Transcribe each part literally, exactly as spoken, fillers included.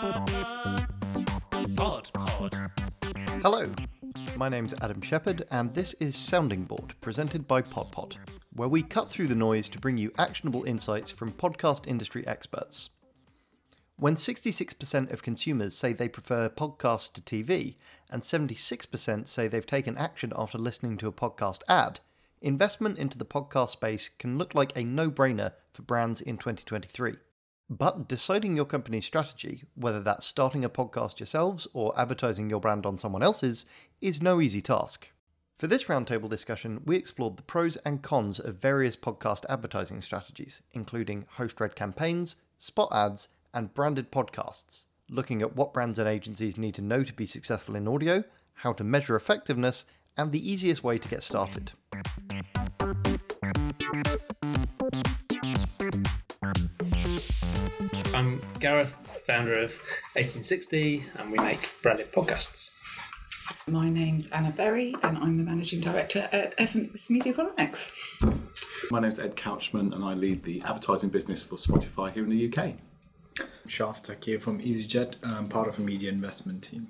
Pod, pod. Hello, my name's Adam Shepherd, and this is Sounding Board, presented by PodPod, where we cut through the noise to bring you actionable insights from podcast industry experts. When sixty-six percent of consumers say they prefer podcasts to T V, and seventy-six percent say they've taken action after listening to a podcast ad, investment into the podcast space can look like a no-brainer for brands in twenty twenty-three. But deciding your company's strategy, whether that's starting a podcast yourselves or advertising your brand on someone else's, is no easy task. For this roundtable discussion, we explored the pros and cons of various podcast advertising strategies, including host-read campaigns, spot ads, and branded podcasts, looking at what brands and agencies need to know to be successful in audio, how to measure effectiveness, and the easiest way to get started. I'm Gareth, founder of eighteen sixty, and we make branded podcasts. My name's Anna Berry, and I'm the managing director at Essence Media ComX. My name's Ed Couchman, and I lead the advertising business for Spotify here in the U K. Shaaf Tauqeer from EasyJet, I'm part of a media investment team.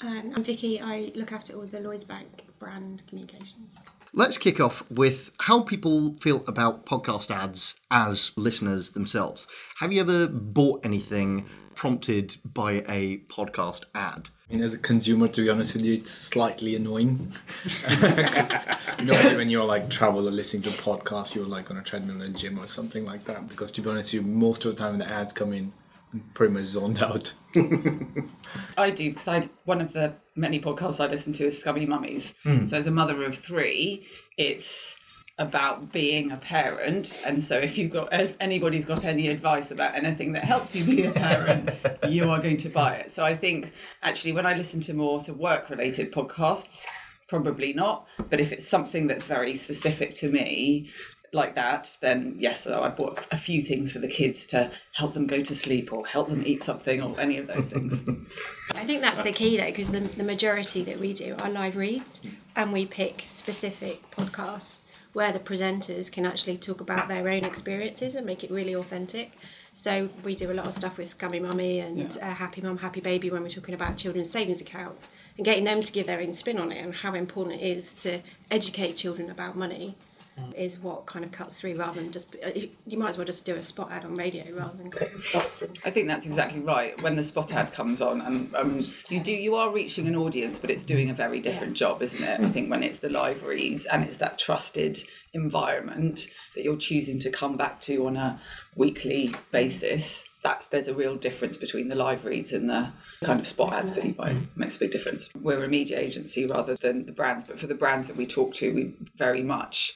Um, I'm Vicky, I look after all the Lloyds Bank brand communications. Let's kick off with how people feel about podcast ads as listeners themselves. Have you ever bought anything prompted by a podcast ad? I mean, as a consumer, to be honest with you, it's slightly annoying. You know, when you're like travel or listening to a podcast, you're like on a treadmill in a gym or something like that. Because to be honest with you, most of the time when the ads come in, I'm pretty much zoned out. I do, because I one of the many podcasts I listen to is Scummy Mummies. Mm. So as a mother of three, it's about being a parent, and so if you've got if anybody's got any advice about anything that helps you be a parent, you are going to buy it. So I think actually when I listen to more sort of work-related podcasts, probably not. But if it's something that's very specific to me, like that, then yes, so I bought a few things for the kids to help them go to sleep or help them eat something or any of those things. I think that's the key though, because the, the majority that we do are live reads, and we pick specific podcasts where the presenters can actually talk about their own experiences and make it really authentic. So we do a lot of stuff with Scummy Mummy and yeah. uh, Happy Mum Happy Baby when we're talking about children's savings accounts and getting them to give their own spin on it and how important it is to educate children about money. Is what kind of cuts through, rather than just you might as well just do a spot ad on radio rather than getting spots in. I think that's exactly right. When the spot ad comes on, and um, you do you are reaching an audience, but it's doing a very different yeah. job, isn't it? I think when it's the live reads and it's that trusted environment that you're choosing to come back to on a weekly basis, that's there's a real difference between the live reads and the kind of spot ads that you buy. Makes a big difference. We're a media agency rather than the brands, but for the brands that we talk to, we very much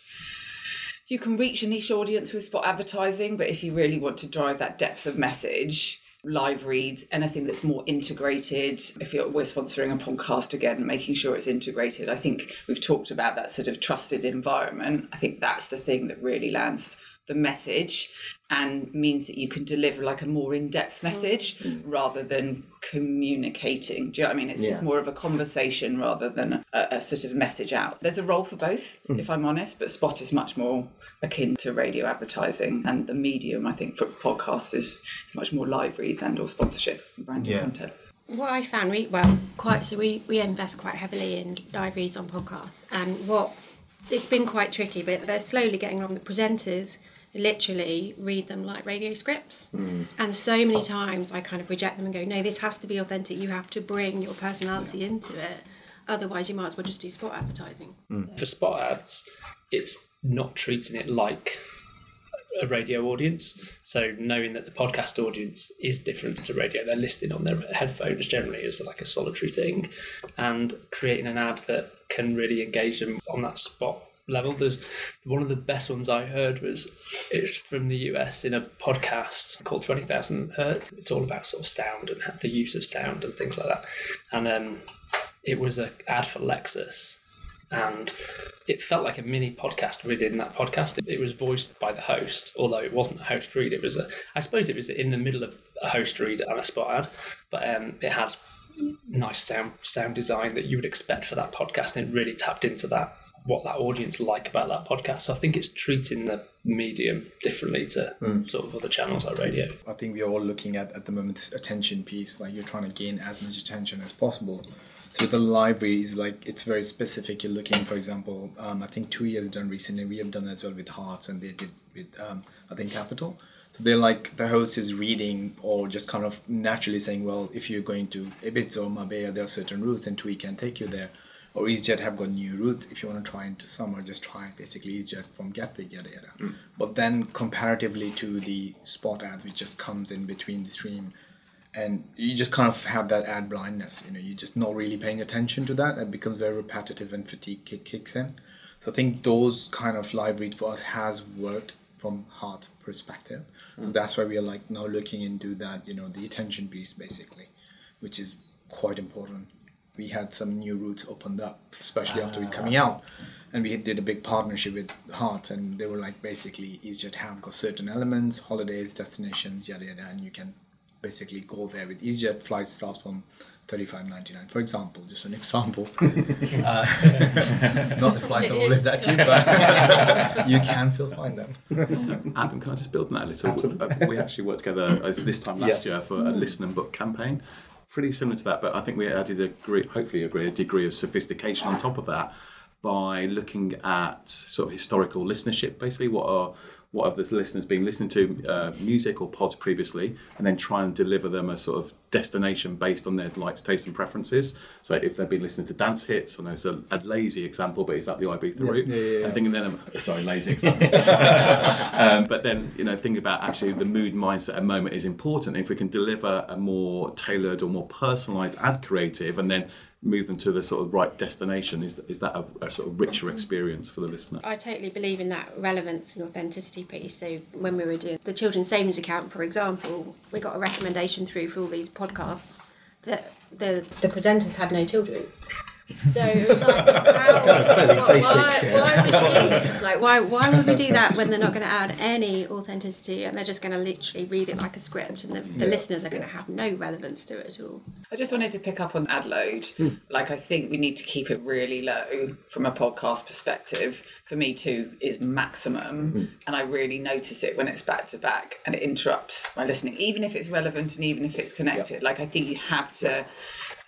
you can reach a niche audience with spot advertising, but if you really want to drive that depth of message, live reads, anything that's more integrated. If you're, we're sponsoring a podcast again, making sure it's integrated. I think we've talked about that sort of trusted environment. I think that's the thing that really lands the message and means that you can deliver like a more in-depth message mm-hmm. rather than communicating. Do you know what I mean? It's, yeah. it's more of a conversation rather than a, a sort of message out. There's a role for both, mm. if I'm honest, but spot is much more akin to radio advertising, and the medium, I think, for podcasts is it's much more live reads and or sponsorship and branded yeah. content. What I found, we, well, quite, so we, we invest quite heavily in live reads on podcasts, and what it's been quite tricky, but they're slowly getting along. The presenters literally read them like radio scripts mm. and so many times I kind of reject them and go, no, this has to be authentic, you have to bring your personality yeah. into it, otherwise you might as well just do spot advertising. mm. So. For spot ads, it's not treating it like a radio audience, so knowing that the podcast audience is different to radio, they're listening on their headphones generally as like a solitary thing, and creating an ad that can really engage them on that spot level. There's one of the best ones I heard was it's from the U S in a podcast called twenty thousand hertz. It's all about sort of sound and the use of sound and things like that, and um it was an ad for Lexus, and it felt like a mini podcast within that podcast. It was voiced by the host, although it wasn't a host read. It was a I suppose it was in the middle of a host read and a spot ad, but um it had nice sound sound design that you would expect for that podcast, and it really tapped into that what that audience like about that podcast. So I think it's treating the medium differently to mm. sort of other channels like radio. I think we're all looking at, at the moment, this attention piece, like you're trying to gain as much attention as possible. So the library is like, it's very specific. You're looking, for example, um, I think T U I has done recently, we have done as well with Hearts, and they did with, um, I think, Capital. So they're like, the host is reading or just kind of naturally saying, well, if you're going to Ibiza or Marbella, there are certain routes and T U I can take you there. Or EasyJet have got new routes. If you want to try into summer, just try basically EasyJet from Gatwick, yada yada. Mm. But then comparatively to the spot ad, which just comes in between the stream, and you just kind of have that ad blindness. You know, you're just not really paying attention to that. It becomes very repetitive and fatigue kick, kicks in. So I think those kind of live read for us has worked from Heart's perspective. Mm. So that's why we are like now looking into that, you know, the attention piece basically, which is quite important. We had some new routes opened up, especially after we coming out. And we did a big partnership with Hearts, and they were like, basically, EasyJet have got certain elements, holidays, destinations, yada, yada, and you can basically go there with EasyJet. Flights starts from thirty-five ninety-nine, for example, just an example. uh, not the flights are always that cheap, but you can still find them. Adam, can I just build on that a little? Absolutely. We actually worked together this time last yes. year for a listen and book campaign. Pretty similar to that, but I think we added a degree, hopefully a degree of sophistication on top of that by looking at sort of historical listenership, basically what are what have the listeners been listening to, uh, music or pods previously, and then try and deliver them a sort of destination based on their likes, tastes and preferences. So if they've been listening to dance hits, and there's a, a lazy example, but is that the Ibiza yeah, route? Yeah, yeah, yeah. And thinking then, um, sorry, lazy example. um, but then, you know, thinking about actually the mood, mindset and moment is important. If we can deliver a more tailored or more personalised ad creative and then move them to the sort of right destination, is that, is that a, a sort of richer experience for the listener? I totally believe in that relevance and authenticity piece. So when we were doing the children's savings account, for example, we got a recommendation through for all these podcasts that the the presenters had no children. So it was like, how, why, why, why would you do this? Like, why why would we do that when they're not going to add any authenticity and they're just going to literally read it like a script, and the, the yeah. listeners are going to have no relevance to it at all. I just wanted to pick up on ad load. Mm. Like, I think we need to keep it really low from a podcast perspective. For me too, is maximum. Mm. And I really notice it when it's back to back and it interrupts my listening, even if it's relevant and even if it's connected. Yeah. Like, I think you have to... Yeah.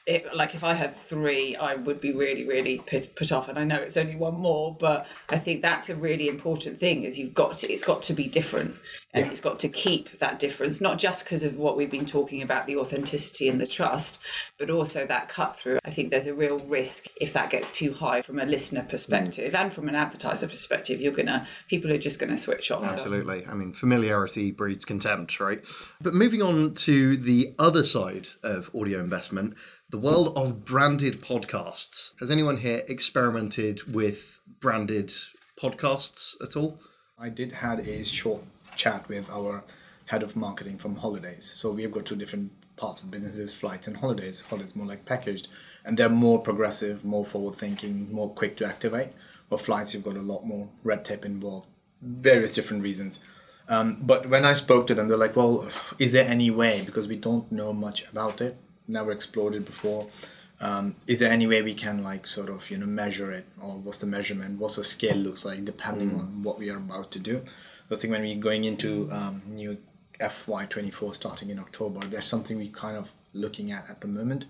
It, like if I had three, I would be really, really put, put off. And I know it's only one more, but I think that's a really important thing. Is you've got to, it's got to be different, and yeah. it's got to keep that difference. Not just because of what we've been talking about, the authenticity and the trust, but also that cut through. I think there's a real risk if that gets too high from a listener perspective mm. and from an advertiser perspective. You're gonna people are just gonna switch off. Absolutely. So. I mean, familiarity breeds contempt, right? But moving on to the other side of audio investment. The world of branded podcasts. Has anyone here experimented with branded podcasts at all? I did had a short chat with our head of marketing from holidays. So we've got two different parts of businesses, flights and holidays. Holidays more like packaged, and they're more progressive, more forward thinking, more quick to activate. Well, flights, you've got a lot more red tape involved, various different reasons. Um, but when I spoke to them, they're like, well, is there any way, because we don't know much about it, never explored it before, um, is there any way we can like sort of, you know, measure it, or what's the measurement, what's the scale looks like, depending mm. on what we are about to do. I think when we're going into um, new F Y twenty-four starting in October, there's something we're kind of looking at at the moment.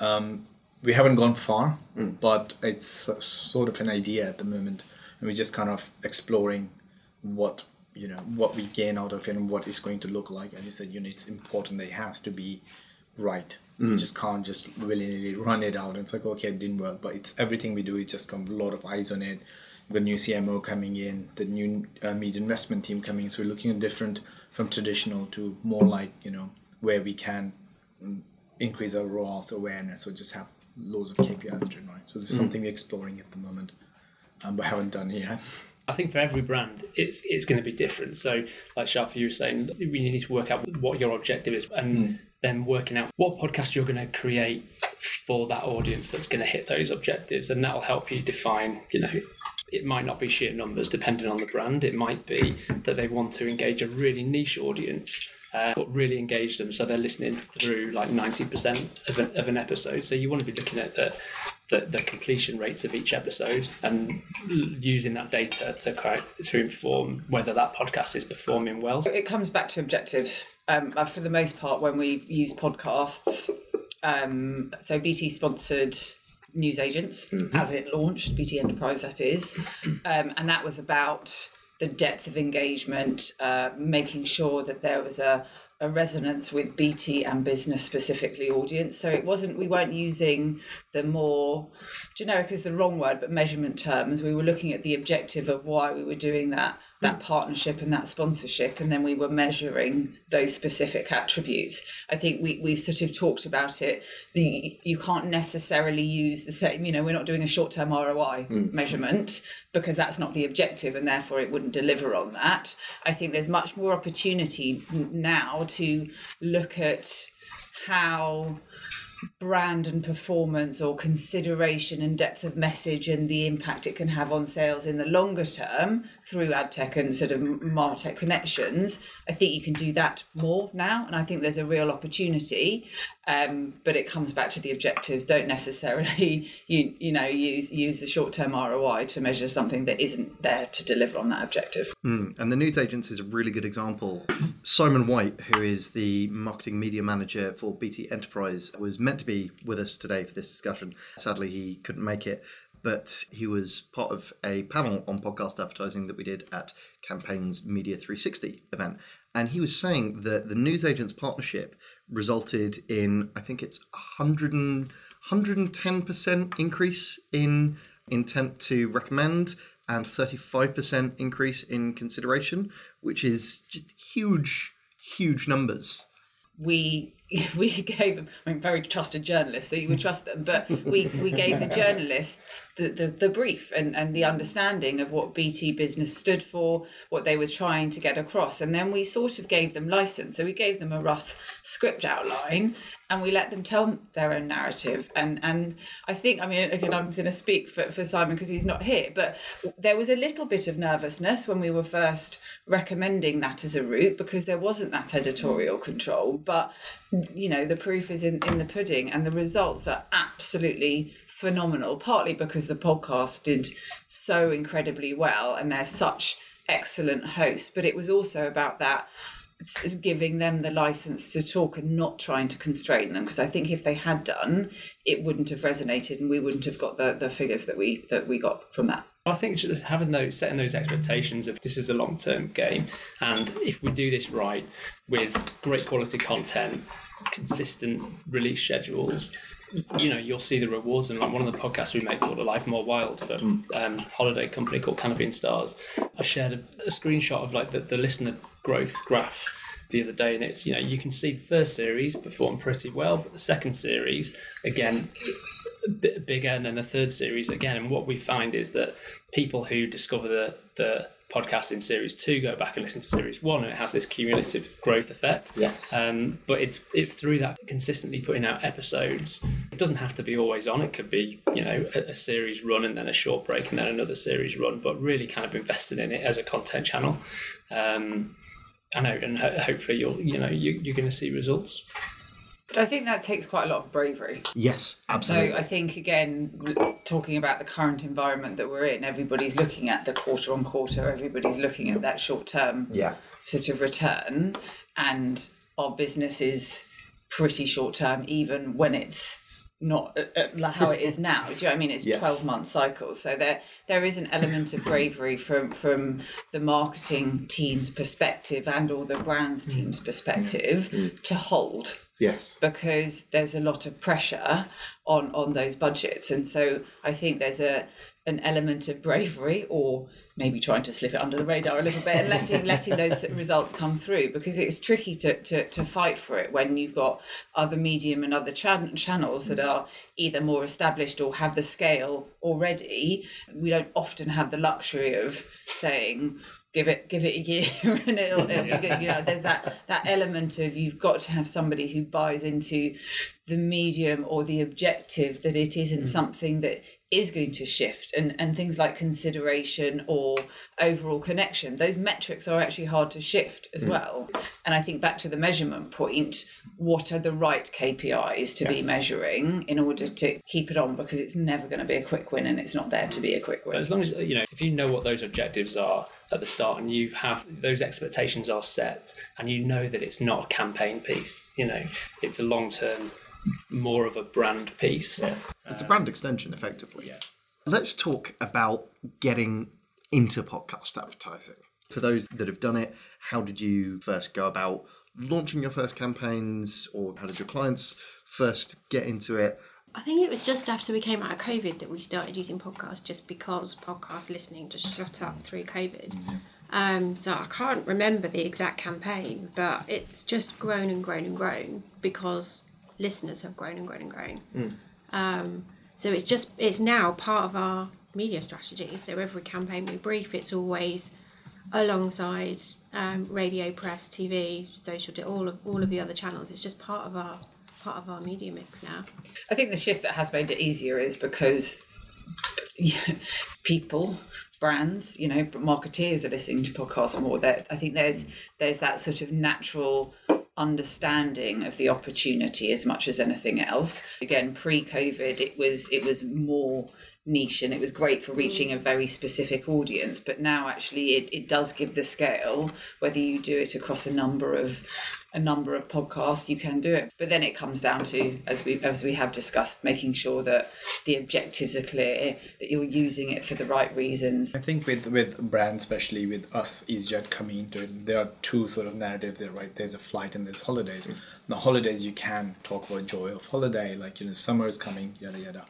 Um, we haven't gone far, mm. but it's a, sort of an idea at the moment, and we're just kind of exploring what, you know, what we gain out of it and what it's going to look like. As you said, you know, it's important that it has to be right. Mm. You just can't just willy-nilly run it out. It's like, okay, it didn't work, but it's everything we do. It's just come a lot of eyes on it. We've got new C M O coming in, the new uh, media investment team coming in. So we're looking at different from traditional to more like, you know, where we can increase our R O A S awareness or just have loads of K P Is to remind. So this is mm. something we're exploring at the moment, um, but haven't done it yet. I think for every brand, it's it's going to be different. So like Shaaf, you were saying, we need to work out what your objective is, and mm. then working out what podcast you're going to create for that audience that's going to hit those objectives, and that'll help you define, you know, it might not be sheer numbers depending on the brand. It might be that they want to engage a really niche audience, uh, but really engage them so they're listening through like ninety percent of an, of an episode. So you want to be looking at the the, the completion rates of each episode and using that data to to inform whether that podcast is performing well. It comes back to objectives. Um, for the most part, when we use podcasts, um, so B T sponsored News Agents mm-hmm. as it launched, B T Enterprise that is, um, and that was about the depth of engagement, uh, making sure that there was a, a resonance with B T and business specifically audience. So it wasn't, we weren't using the more, generic is the wrong word, but measurement terms. We were looking at the objective of why we were doing that, that partnership and that sponsorship, and then we were measuring those specific attributes. I think we, we've sort of talked about it. The, you can't necessarily use the same, you know, we're not doing a short-term R O I mm. measurement because that's not the objective and therefore it wouldn't deliver on that. I think there's much more opportunity now to look at how brand and performance or consideration and depth of message and the impact it can have on sales in the longer term through ad tech and sort of martech connections. I think you can do that more now, and I think there's a real opportunity, um, but it comes back to the objectives. Don't necessarily you you know use use the short-term R O I to measure something that isn't there to deliver on that objective. Mm, and the News Agents is a really good example. Simon White, who is the marketing media manager for B T Enterprise, was meant to be with us today for this discussion. Sadly, he couldn't make it, but he was part of a panel on podcast advertising that we did at Campaigns Media three sixty event. And he was saying that the News Agents partnership resulted in, I think it's one hundred, one hundred ten percent increase in intent to recommend and thirty-five percent increase in consideration, which is just huge, huge numbers. We we gave them, I mean, very trusted journalists, so you would trust them, but we, we gave the journalists the, the, the brief and, and the understanding of what B T business stood for, what they were trying to get across. And then we sort of gave them license. So we gave them a rough script outline and we let them tell their own narrative. And, and I think, I mean, again, I'm going to speak for, for Simon because he's not here, but there was a little bit of nervousness when we were first recommending that as a route because there wasn't that editorial control. But you know, the proof is in, in the pudding, and the results are absolutely phenomenal, partly because the podcast did so incredibly well and they're such excellent hosts. But it was also about that, giving them the license to talk and not trying to constrain them, because I think if they had done, it wouldn't have resonated and we wouldn't have got the, the figures that we that we got from that. I think just having those, setting those expectations of this is a long-term game, and if we do this right with great quality content, consistent release schedules, you know, you'll see the rewards. And like one of the podcasts we make called A Life More Wild for um holiday company called Canopy and Stars, I shared a, a screenshot of like the, the listener growth graph the other day, and it's, you know, you can see the first series performed pretty well, but the second series again bigger, and then the third series again. And what we find is that people who discover the the podcast in series two go back and listen to series one, and it has this cumulative growth effect. Yes. Um, but it's it's through that consistently putting out episodes. It doesn't have to be always on. It could be, you know, a, a series run and then a short break and then another series run, but really kind of investing in it as a content channel. Um, I know, and ho- hopefully you'll, you know, you, you're going to see results. But I think that takes quite a lot of bravery. Yes, absolutely. So I think, again, talking about the current environment that we're in, everybody's looking at the quarter on quarter, everybody's looking at that short-term yeah. sort of return, and our business is pretty short-term, even when it's not how it is now. Do you know what I mean? It's yes. twelve-month cycles. So there there is an element of bravery from, from the marketing team's perspective and all the brands team's perspective mm-hmm. to hold. Yes. Because there's a lot of pressure on, on those budgets. And so I think there's a an element of bravery, or maybe trying to slip it under the radar a little bit and letting letting those results come through, because it's tricky to, to, to fight for it when you've got other medium and other chan- channels that are either more established or have the scale already. We don't often have the luxury of saying, give it give it a year and it'll, it'll be good. You know, there's that, that element of you've got to have somebody who buys into the medium or the objective, that it isn't mm. something that is going to shift, and, and things like consideration or overall connection, those metrics are actually hard to shift as mm. well. And I think back to the measurement point, what are the right K P Is to yes. be measuring in order to keep it on, because it's never going to be a quick win, and it's not there to be a quick win. But as long as, you know, if you know what those objectives are at the start, and you have those expectations are set, and you know that it's not a campaign piece, you know, it's a long-term, more of a brand piece. Yeah. It's a brand extension, effectively. Yeah. Let's talk about getting into podcast advertising. For those that have done it, how did you first go about launching your first campaigns, or how did your clients first get into it? I think it was just after we came out of COVID that we started using podcasts, just because podcast listening just shot up through COVID. Yeah. Um, so I can't remember the exact campaign, but it's just grown and grown and grown because listeners have grown and grown and grown. Mm. Um, so it's just, it's now part of our media strategy. So every campaign we brief, it's always alongside um, radio, press, T V, social, all of all of the other channels. It's just part of our part of our media mix now. I think the shift that has made it easier is because people, brands, you know, marketeers are listening to podcasts more. That I think there's there's that sort of natural understanding of the opportunity as much as anything else. Again, pre-COVID, it was it was more niche, and it was great for reaching a very specific audience. But now, actually, it, it does give the scale. Whether you do it across a number of a number of podcasts, you can do it. But then it comes down to, as we as we have discussed, making sure that the objectives are clear, that you're using it for the right reasons. I think with with brands, especially with us, EasyJet coming into it, there are two sort of narratives there, right? There's a flight and there's holidays. Now, holidays, you can talk about joy of holiday, like, you know, summer is coming, yada yada.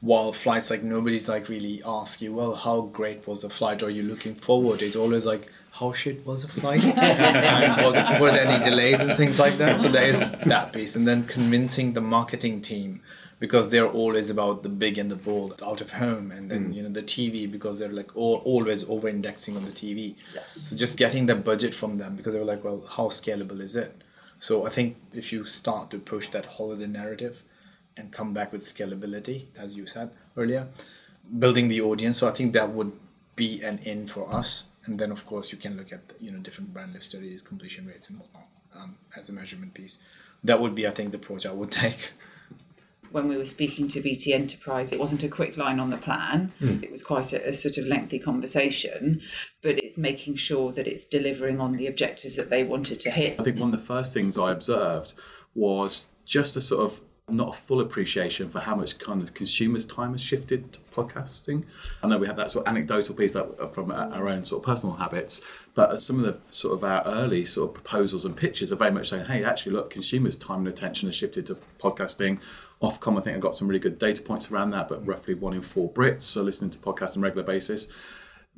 While flights, like, nobody's like really ask you, well, how great was the flight? Are you looking forward? It's always like, how shit was the flight? And was, were there any delays and things like that? So there is that piece. And then convincing the marketing team, because they're always about the big and the bold, out of home, and then mm. you know, the T V, because they're like all, always over indexing on the T V. Yes. So just getting the budget from them, because they were like, well, how scalable is it? So I think if you start to push that holiday narrative, and come back with scalability, as you said earlier, building the audience. So I think that would be an in for us. And then, of course, you can look at, you know, different brand lift studies, completion rates, and whatnot um, as a measurement piece. That would be, I think, the approach I would take. When we were speaking to B T Enterprise, it wasn't a quick line on the plan. Mm. It was quite a, a sort of lengthy conversation, but it's making sure that it's delivering on the objectives that they wanted to hit. I think one of the first things I observed was just a sort of not a full appreciation for how much kind of consumers' time has shifted to podcasting. I know we have that sort of anecdotal piece that from our own sort of personal habits, but some of the sort of our early sort of proposals and pitches are very much saying, hey, actually, look, consumers' time and attention has shifted to podcasting. Ofcom, I think I've got some really good data points around that, but roughly one in four Brits are listening to podcasts on a regular basis.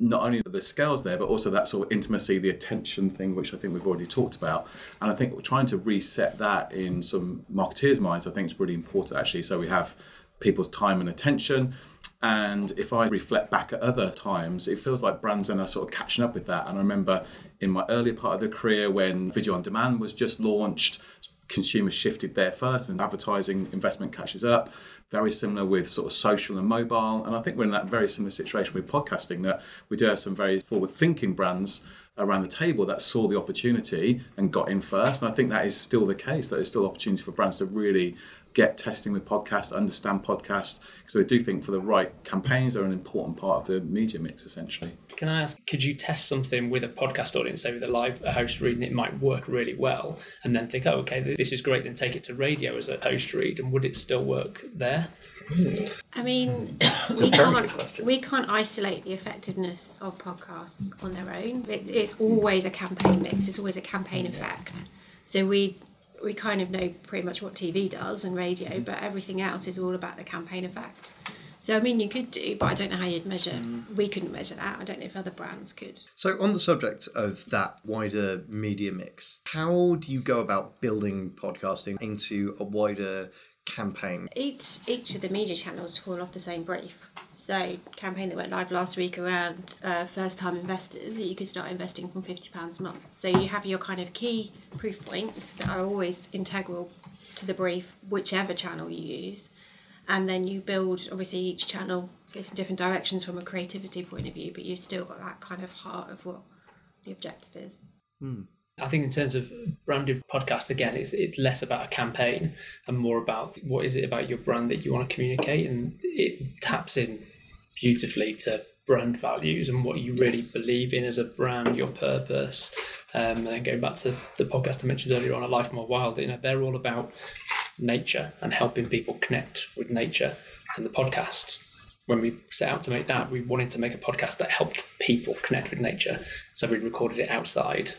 Not only the scales there, but also that sort of intimacy, the attention thing, which I think we've already talked about. And I think we're trying to reset that in some marketeers' minds, I think is really important, actually. So we have people's time and attention. And if I reflect back at other times, it feels like brands then are sort of catching up with that. And I remember in my earlier part of the career when video on demand was just launched, consumers shifted there first and advertising investment catches up. Very similar with sort of social and mobile. And I think we're in that very similar situation with podcasting, that we do have some very forward-thinking brands around the table that saw the opportunity and got in first. And I think that is still the case. That is still opportunity for brands to really get testing with podcasts, understand podcasts. So I do think for the right campaigns, they're an important part of the media mix, essentially. Can I ask, could you test something with a podcast audience, say with a live a host read, and it might work really well, and then think, oh, okay, this is great, then take it to radio as a host read, and would it still work there? I mean, we can't, we can't isolate the effectiveness of podcasts on their own. It, it's always a campaign mix. It's always a campaign effect. So we... we kind of know pretty much what T V does and radio, but everything else is all about the campaign effect. So, I mean, you could do, but I don't know how you'd measure. Mm. We couldn't measure that. I don't know if other brands could. So on the subject of that wider media mix, how do you go about building podcasting into a wider campaign? Each each of the media channels fall off the same brief. So campaign that went live last week around uh, first-time investors, that you could start investing from fifty pounds a month. So you have your kind of key proof points that are always integral to the brief, whichever channel you use. And then you build, obviously, each channel goes in different directions from a creativity point of view, but you've still got that kind of heart of what the objective is. Mm. I think in terms of branded podcasts, again, it's it's less about a campaign and more about what is it about your brand that you want to communicate, and it taps in beautifully to brand values and what you really yes. believe in as a brand, your purpose. Um, and then going back to the podcast I mentioned earlier on, A Life More Wild, you know, they're all about nature and helping people connect with nature. And the podcast, when we set out to make that, we wanted to make a podcast that helped people connect with nature. So we recorded it outside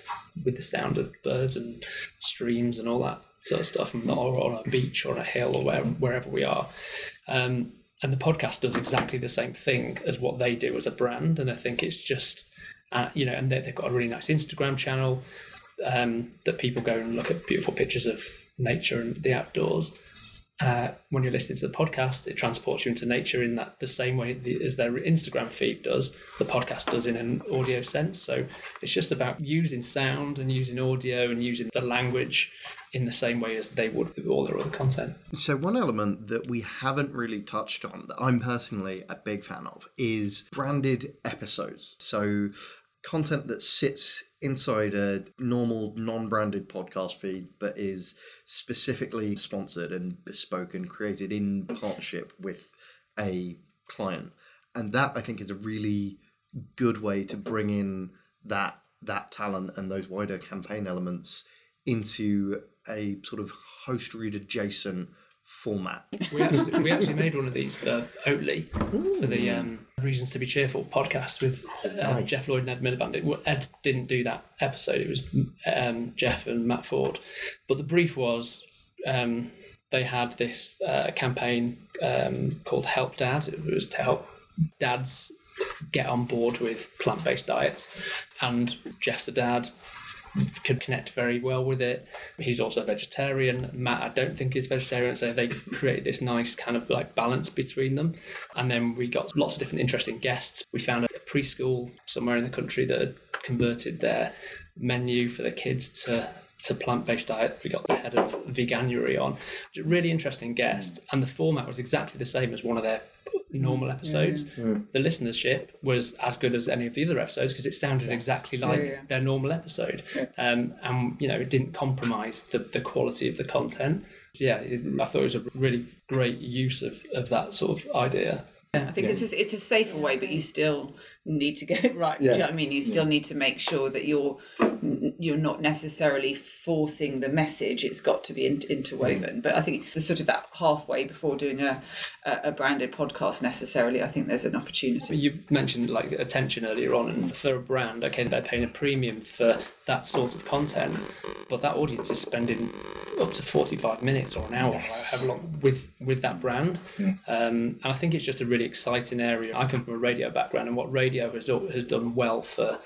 with the sound of birds and streams and all that sort of stuff, and or on a beach or on a hill or wherever, wherever we are. Um, and the podcast does exactly the same thing as what they do as a brand. And I think it's just, uh, you know, and they, they've got a really nice Instagram channel um, that people go and look at beautiful pictures of nature and the outdoors. Uh, when you're listening to the podcast, it transports you into nature in that the same way the, as their Instagram feed does, the podcast does in an audio sense. So it's just about using sound and using audio and using the language in the same way as they would with all their other content. So one element that we haven't really touched on that I'm personally a big fan of is branded episodes. So content that sits inside a normal non-branded podcast feed but is specifically sponsored and bespoke and created in partnership with a client. And that, I think, is a really good way to bring in that that talent and those wider campaign elements into a sort of host-read adjacent format. We actually, we actually made one of these for Oatly, Ooh. for the um, Reasons to be Cheerful podcast with uh, nice. Jeff Lloyd and Ed Milliband. It, Ed didn't do that episode. It was um, Jeff and Matt Ford. But the brief was um, they had this uh, campaign um, called Help Dad. It was to help dads get on board with plant-based diets. And Jeff's a dad, could connect very well with it. He's also a vegetarian. Matt, I don't think, is vegetarian, so they created this nice kind of like balance between them. And then we got lots of different interesting guests. We found a preschool somewhere in the country that had converted their menu for the kids to to plant-based diet. We got the head of Veganuary on. Really interesting guests. And the format was exactly the same as one of their normal episodes. Yeah, yeah. The listenership was as good as any of the other episodes because it sounded yes. exactly like yeah, yeah. their normal episode. Yeah. Um, and, you know, it didn't compromise the, the quality of the content. Yeah, it, I thought it was a really great use of, of that sort of idea. Yeah, I think yeah. it's a, it's a safer way, but you still need to get it right. Yeah. Do you know what I mean? You still yeah. need to make sure that you're you're not necessarily forcing the message. It's got to be in, interwoven. Mm. But I think the sort of that halfway before doing a, a branded podcast necessarily, I think there's an opportunity. You mentioned like attention earlier on, and for a brand, okay, they're paying a premium for that sort of content, but that audience is spending up to forty-five minutes or an hour, yes. however long, with, with that brand. Mm. Um, and I think it's just a really exciting area. I come from a radio background, and what radio has has done well for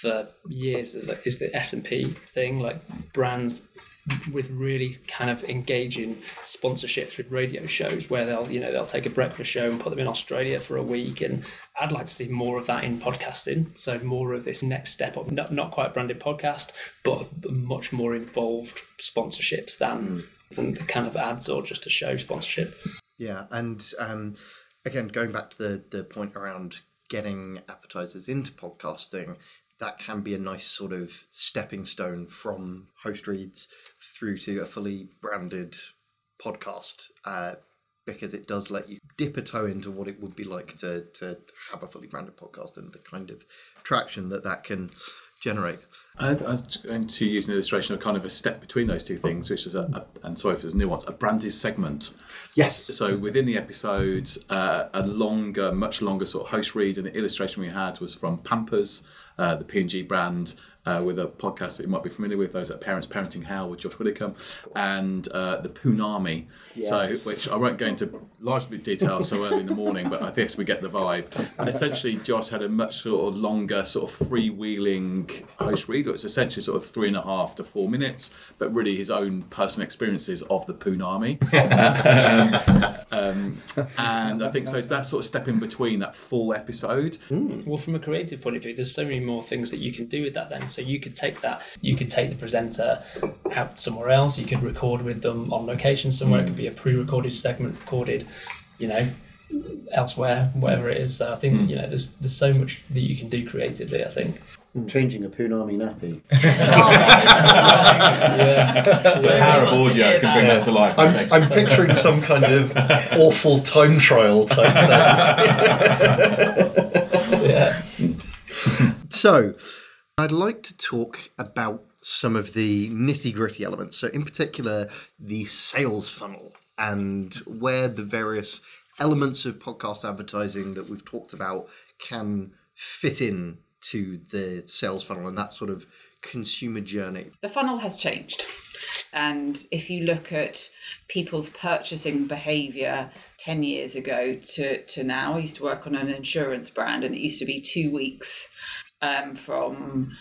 for years is the S and P thing, like brands with really kind of engaging sponsorships with radio shows where they'll, you know, they'll take a breakfast show and put them in Australia for a week. And I'd like to see more of that in podcasting. So more of this next step up, not, not quite branded podcast, but much more involved sponsorships than, than the kind of ads or just a show sponsorship. Yeah. And, um, again, going back to the, the point around getting advertisers into podcasting, that can be a nice sort of stepping stone from host reads through to a fully branded podcast, uh, because it does let you dip a toe into what it would be like to, to have a fully branded podcast and the kind of traction that that can generate. I, I was going to use an illustration of kind of a step between those two things, which is, a, a and sorry if there's nuance, a branded segment. Yes. So within the episodes, uh, a longer, much longer sort of host read, and the illustration we had was from Pampers, uh, the P and G brand, uh, with a podcast that you might be familiar with, those at Parents Parenting How with Josh Widdicombe, and uh, the Poonami, yes. so, which I won't go into largely detail so early in the morning, but I guess we get the vibe. And essentially, Josh had a much sort of longer sort of freewheeling host read. It's essentially sort of three and a half to four minutes, but really his own personal experiences of the Poonami. um, um, and I think so it's that sort of step in between that full episode. Mm. Well, from a creative point of view, there's so many more things that you can do with that then. So you could take that, you could take the presenter out somewhere else, you could record with them on location somewhere. Mm. It could be a pre-recorded segment recorded, you know, elsewhere, whatever it is. So I think, mm. you know, there's there's so much that you can do creatively, I think. I'm changing a Poonami nappy. Oh, yeah. The power of audio can bring that to life. I'm, I'm picturing some kind of awful time trial type thing. Yeah. So, I'd like to talk about some of the nitty-gritty elements. So, in particular, the sales funnel and where the various elements of podcast advertising that we've talked about can fit in to the sales funnel and that sort of consumer journey. The funnel has changed. And if you look at people's purchasing behaviour ten years ago to, to now, I used to work on an insurance brand and it used to be two weeks um, from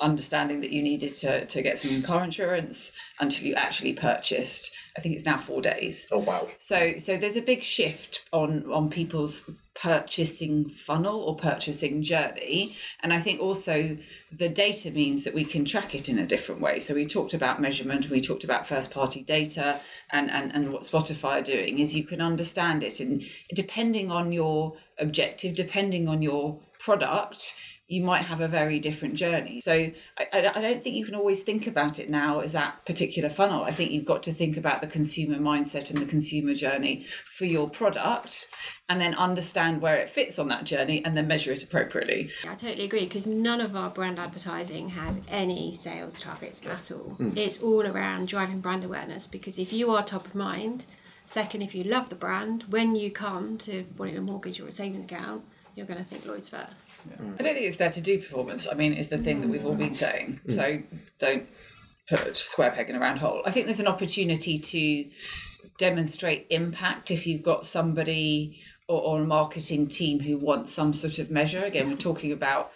understanding that you needed to, to get some car insurance until you actually purchased. I think it's now four days. Oh, wow. So so there's a big shift on, on people's purchasing funnel or purchasing journey. And I think also the data means that we can track it in a different way. So we talked about measurement, we talked about first party data and, and, and what Spotify are doing is you can understand it. And depending on your objective, depending on your product, you might have a very different journey. So I, I don't think you can always think about it now as that particular funnel. I think you've got to think about the consumer mindset and the consumer journey for your product and then understand where it fits on that journey and then measure it appropriately. I totally agree, because none of our brand advertising has any sales targets at all. Mm. It's all around driving brand awareness, because if you are top of mind, second, if you love the brand, when you come to wanting a mortgage or a savings account, you're going to think Lloyds first. Yeah. I don't think it's there to do performance. I mean, it's the thing that we've all been saying. Mm. So don't put a square peg in a round hole. I think there's an opportunity to demonstrate impact if you've got somebody or, or a marketing team who wants some sort of measure. Again, we're talking about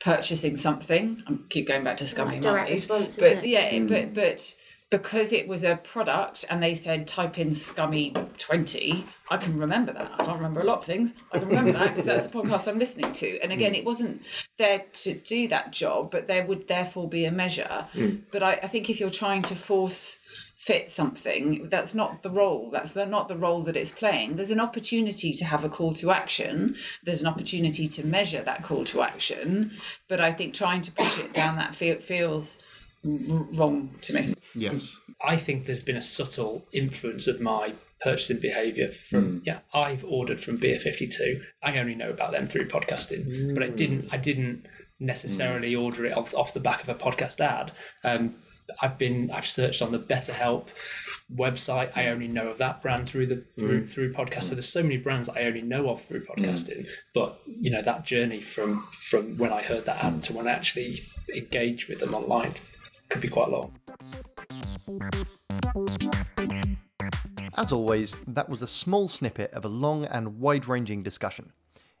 purchasing something. I keep going back to Scummy Mummies. Direct response, but yeah, mm. but but because it was a product and they said type in Scummy twenty, I can remember that. I can't remember a lot of things. I can remember that because that's the podcast I'm listening to. And again, mm. it wasn't there to do that job, but there would therefore be a measure. Mm. But I, I think if you're trying to force fit something, that's not the role. That's not the role that it's playing. There's an opportunity to have a call to action. There's an opportunity to measure that call to action. But I think trying to push it down that field feels wrong to me. Yes. I think there's been a subtle influence of my purchasing behaviour from, mm. yeah, I've ordered from Beer fifty-two. I only know about them through podcasting, mm. but I didn't I didn't necessarily mm. order it off, off the back of a podcast ad. Um, I've been I've searched on the BetterHelp website. I only know of that brand through the through, mm. through podcast. Mm. So there's so many brands that I only know of through podcasting. Mm. But you know, that journey from from when I heard that ad to when I actually engage with them online could be quite long. As always, that was a small snippet of a long and wide-ranging discussion.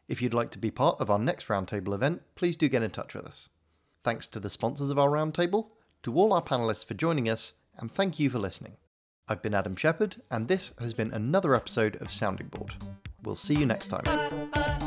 If you'd like to be part of our next roundtable event, please do get in touch with us. Thanks to the sponsors of our roundtable, to all our panellists for joining us, and thank you for listening. I've been Adam Shepherd, and this has been another episode of Sounding Board. We'll see you next time.